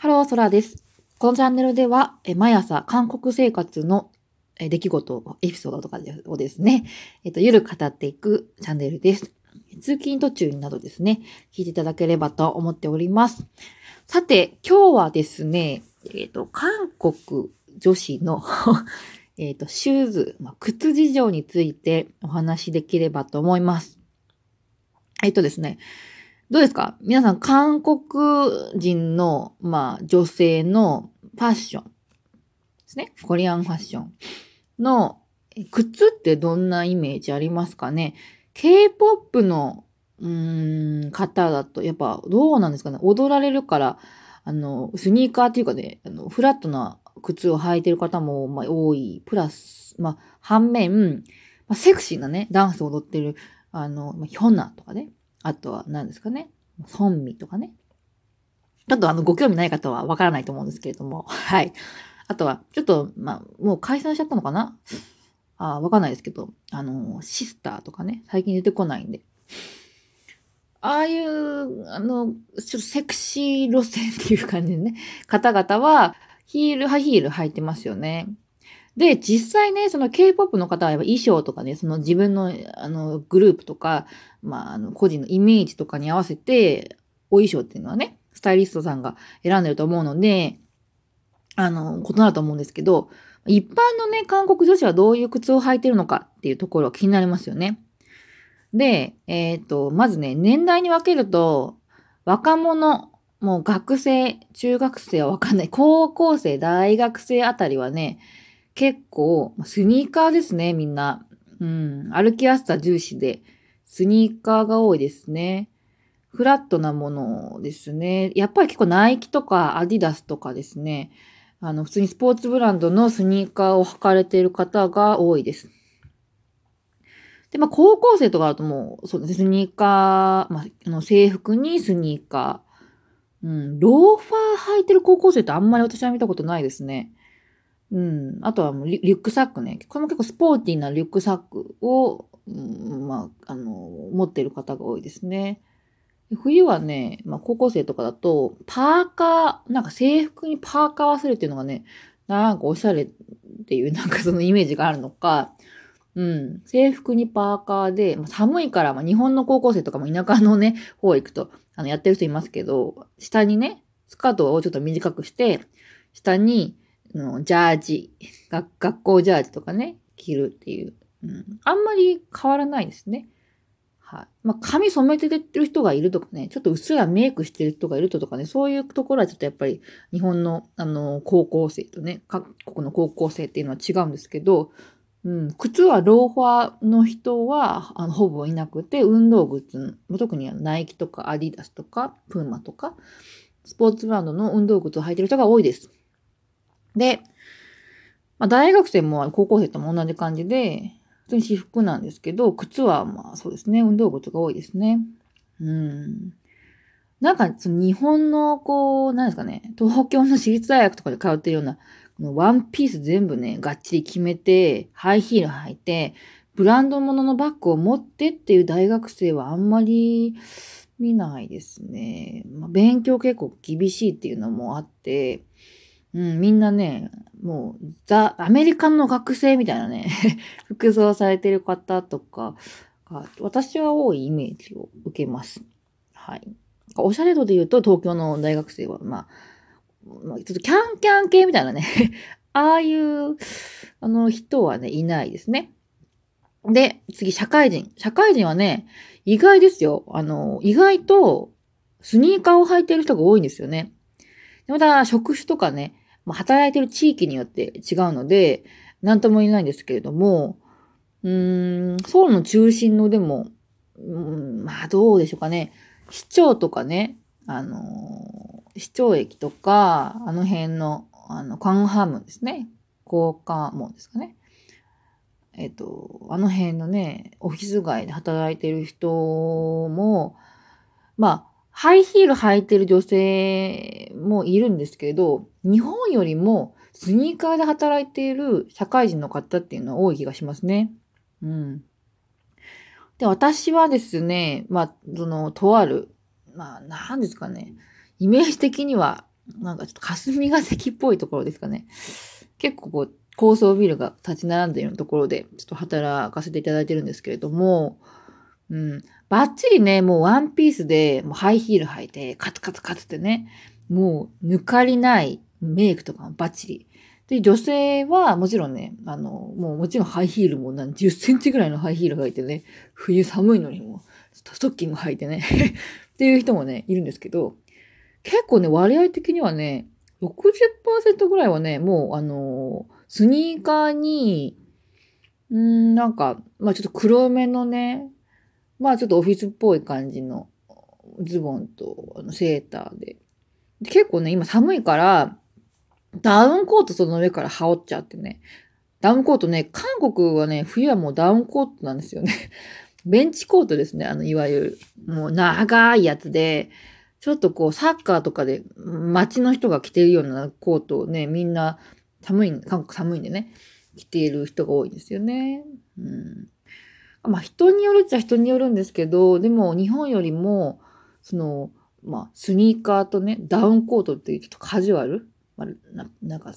ハロー、ソラです。このチャンネルでは、毎朝、韓国生活の出来事、エピソードとかをですね、ゆるく語っていくチャンネルです。通勤途中などですね、聞いていただければと思っております。さて、今日はですね、韓国女子のシューズ、靴事情についてお話しできればと思います。ですね、どうですか？皆さん、韓国人の、女性のファッションですね。コリアンファッションの靴ってどんなイメージありますかね？ K-POP の方だと、やっぱどうなんですかね？踊られるから、スニーカーっていうかね、フラットな靴を履いてる方も多い。プラス、反面、セクシーなね、ダンスを踊ってる、ヒョナとかね。あとは何ですかね、ソンミとかね。ちょっとご興味ない方はわからないと思うんですけれども、はい。あとは、ちょっと、もう解散しちゃったのかな？わかんないですけど、シスターとかね、最近出てこないんで。ああいう、ちょっとセクシー路線っていう感じでね、方々は、ハイヒール履いてますよね。で、実際ね、その K-POP の方はやっぱ衣装とかね、その自分の、グループとか、個人のイメージとかに合わせて、お衣装っていうのはね、スタイリストさんが選んでると思うので、異なると思うんですけど、一般のね、韓国女子はどういう靴を履いてるのかっていうところは気になりますよね。で、まずね、年代に分けると、若者、もう学生、中学生はわかんない、高校生、大学生あたりはね、結構、スニーカーですね、みんな。歩きやすさ重視で、スニーカーが多いですね。フラットなものですね。やっぱり結構ナイキとかアディダスとかですね。普通にスポーツブランドのスニーカーを履かれている方が多いです。で、高校生とかだともう、そうですね、スニーカー、制服にスニーカー。ローファー履いてる高校生ってあんまり私は見たことないですね。あとはリュックサックね。これも結構スポーティーなリュックサックを、持っている方が多いですね。冬はね、高校生とかだと、パーカー、なんか制服にパーカー合わせるっていうのがね、なんかおしゃれっていう、なんかそのイメージがあるのか、制服にパーカーで、寒いから、日本の高校生とかも田舎のね、方行くと、やってる人いますけど、下にね、スカートをちょっと短くして、下に、ジャージ、学校ジャージとかね、着るっていう。あんまり変わらないですね。はい。髪染めてる人がいるとかね、ちょっとうっすらメイクしてる人がいるとかね、そういうところはちょっとやっぱり日本の、高校生とね、各国の高校生っていうのは違うんですけど、靴はローファーの人は、ほぼいなくて、運動靴、特にナイキとかアディダスとか、プーマとか、スポーツブランドの運動靴を履いてる人が多いです。で、大学生も高校生とも同じ感じで、普通に私服なんですけど、靴はそうですね、運動靴が多いですね。なんか、日本の、何ですかね、東京の私立大学とかで通ってるような、ワンピース全部ね、がっちり決めて、ハイヒール履いて、ブランド物のバッグを持ってっていう大学生はあんまり見ないですね。勉強結構厳しいっていうのもあって、みんなね、もう、アメリカの学生みたいなね、服装されてる方とかが、私は多いイメージを受けます。はい。おしゃれ度で言うと、東京の大学生は、ちょっとキャンキャン系みたいなね、ああいう、人はね、いないですね。で、次、社会人。社会人はね、意外ですよ。意外と、スニーカーを履いてる人が多いんですよね。また、職種とかね、働いてる地域によって違うので、なんとも言えないんですけれども、ソウルの中心のでも、どうでしょうかね。市長とかね、市長駅とか、あの辺の、カンハムですね。高架門ですかね。あの辺のね、オフィス街で働いてる人も、ハイヒール履いてる女性もいるんですけど、日本よりもスニーカーで働いている社会人の方っていうのは多い気がしますね。で、私はですね、とある、何ですかね、イメージ的には、なんかちょっと霞が関っぽいところですかね。結構こう高層ビルが立ち並んでいるところでちょっと働かせていただいてるんですけれども、うん、バッチリね、もうワンピースでもうハイヒール履いてカツカツカツってね、もう抜かりないメイクとかもバッチリ。で、女性はもちろんね、もちろんハイヒールも何10センチぐらいのハイヒール履いてね、冬寒いのにもストッキング履いてねっていう人もね、いるんですけど、結構ね、割合的にはね、60% ぐらいはね、もうスニーカーに、なんか、まあちょっと黒めのね、まあちょっとオフィスっぽい感じのズボンとセーターで。で、結構ね、今寒いから、ダウンコートその上から羽織っちゃってね。ダウンコートね、韓国はね、冬はもうダウンコートなんですよね。ベンチコートですね。いわゆる、もう長いやつで、ちょっとこう、サッカーとかで街の人が着てるようなコートをね、みんな韓国寒いんでね、着ている人が多いんですよね。まあ人によるっちゃ人によるんですけど、でも日本よりも、スニーカーとね、ダウンコートっていうちょっとカジュアル、なんか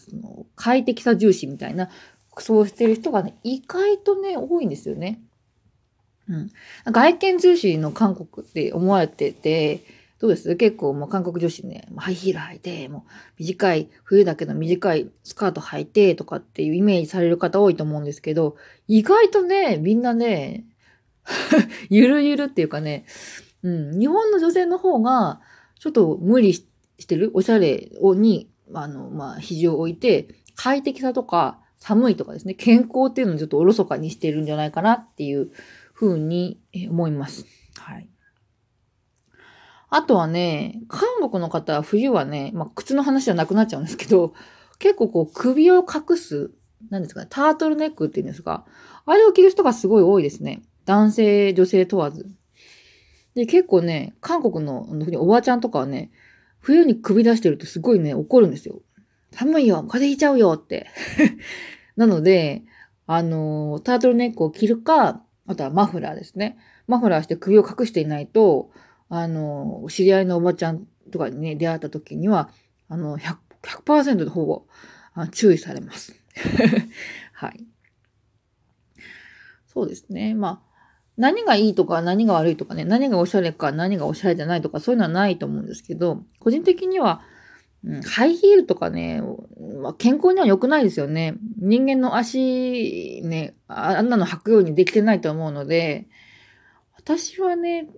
快適さ重視みたいな、そうしてる人がね、意外とね、多いんですよね。外見重視の韓国って思われてて、どうです？結構もう韓国女子ね、ハイヒール履いて、もう短い、冬だけど短いスカート履いてとかっていうイメージされる方多いと思うんですけど、意外とね、みんなね、ゆるゆるっていうかね、日本の女性の方が、ちょっと無理してる、おしゃれに、肘を置いて、快適さとか、寒いとかですね、健康っていうのをちょっとおろそかにしてるんじゃないかなっていうふうに思います。はい。あとはね、韓国の方は冬はね、靴の話じゃなくなっちゃうんですけど、結構こう首を隠す、なんですかね、タートルネックっていうんですか、あれを着る人がすごい多いですね。男性、女性問わず。で、結構ね、韓国のおばあちゃんとかはね、冬に首出してるとすごいね、怒るんですよ。寒いよ、風邪ひいちゃうよって。なので、タートルネックを着るか、あとはマフラーですね。マフラーして首を隠していないと、知り合いのおばちゃんとかにね、出会った時には、100% のほぼ注意されます。はい。そうですね。何がいいとか何が悪いとかね、何がおしゃれか何がおしゃれじゃないとか、そういうのはないと思うんですけど、個人的には、ハイヒールとかね、健康には良くないですよね。人間の足、ね、あんなの履くようにできてないと思うので、私はね、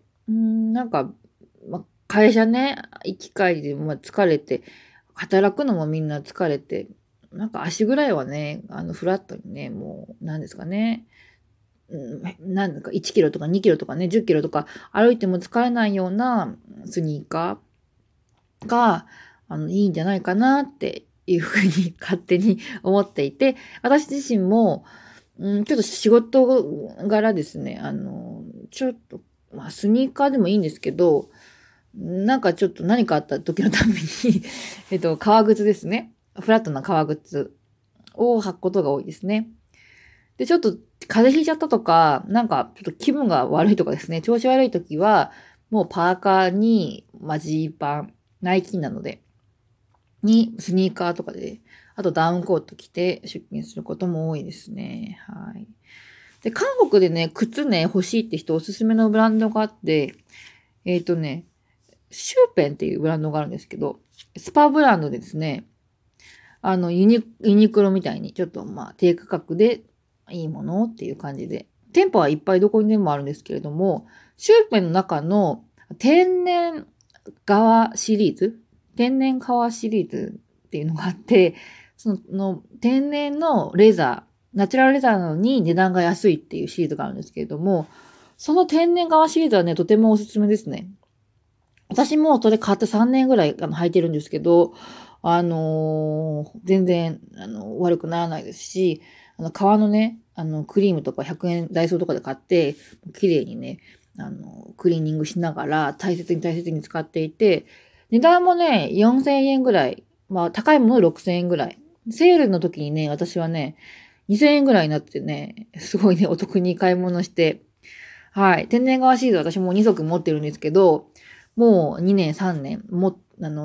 会社ね、行き帰りで疲れて、働くのもみんな疲れて、足ぐらいはね、フラットにね、もう、1キロとか2キロとかね、10キロとか歩いても疲れないようなスニーカーが、いいんじゃないかなっていうふうに勝手に思っていて、私自身も、ちょっと仕事柄ですね、ちょっと、スニーカーでもいいんですけど、ちょっと何かあった時のために、革靴ですね。フラットな革靴を履くことが多いですね。で、ちょっと風邪ひいちゃったとか、ちょっと気分が悪いとかですね、調子悪い時は、もうパーカーに、ジーパン、ナイキなので、に、スニーカーとかで、あとダウンコート着て出勤することも多いですね。はい。で、韓国でね、靴ね、欲しいって人おすすめのブランドがあって、シューペンっていうブランドがあるんですけど、スパブランドでですね、ユニクロみたいに、ちょっと低価格でいいものっていう感じで、店舗はいっぱいどこにでもあるんですけれども、シューペンの中の天然革シリーズっていうのがあって、天然のレザー、ナチュラルレザーなのに値段が安いっていうシリーズがあるんですけれども、その天然革シリーズはね、とてもおすすめですね。私もそれ買って3年ぐらい履いてるんですけど、全然、悪くならないですし、革のね、クリームとか100円ダイソーとかで買って、綺麗にね、クリーニングしながら大切に使っていて、値段もね、4000円ぐらい、高いもの6000円ぐらい。セールの時にね、私はね、2000円ぐらいになってね、すごいね、お得に買い物して。はい。天然革シリーズ私も2足持ってるんですけど、もう2年、3年、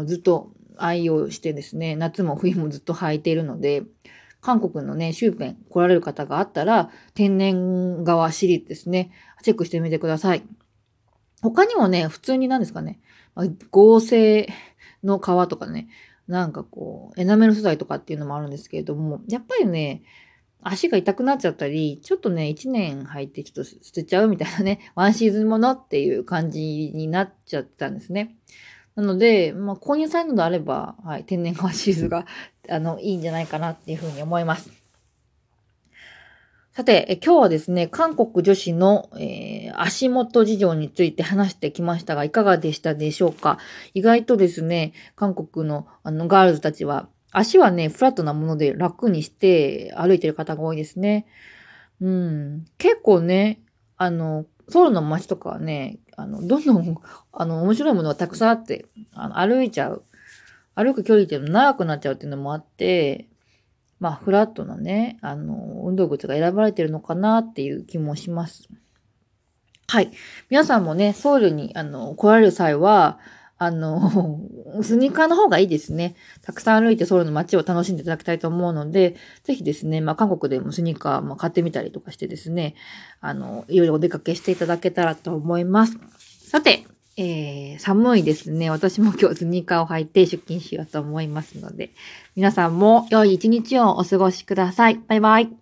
ずっと愛をしてですね、夏も冬もずっと履いているので、韓国のね、周辺来られる方があったら、天然革シリーズですね、チェックしてみてください。他にもね、普通に何ですかね、合成の革とかね、なんかこう、エナメル素材とかっていうのもあるんですけれども、やっぱりね、足が痛くなっちゃったり、ちょっとね、一年履いてちょっと捨てちゃうみたいなね、ワンシーズンものっていう感じになっちゃったんですね。なので、まあ、購入されるのであれば、はい、天然革シリーズが、いいんじゃないかなっていうふうに思います。さて、今日はですね、韓国女子の、足元事情について話してきましたが、いかがでしたでしょうか？意外とですね、韓国のガールズたちは、足はね、フラットなもので楽にして歩いてる方が多いですね。うん。結構ね、ソウルの街とかはね、どんどん、面白いものがたくさんあって、歩く距離っていうの長くなっちゃうっていうのもあって、まあ、フラットなね、運動靴が選ばれてるのかなっていう気もします。はい。皆さんもね、ソウルに、来られる際は、スニーカーの方がいいですね。たくさん歩いてソウルの街を楽しんでいただきたいと思うので、ぜひですね、まあ、韓国でもスニーカー、買ってみたりとかしてですね、いろいろお出かけしていただけたらと思います。さて、寒いですね。私も今日スニーカーを履いて出勤しようと思いますので、皆さんも良い一日をお過ごしください。バイバイ。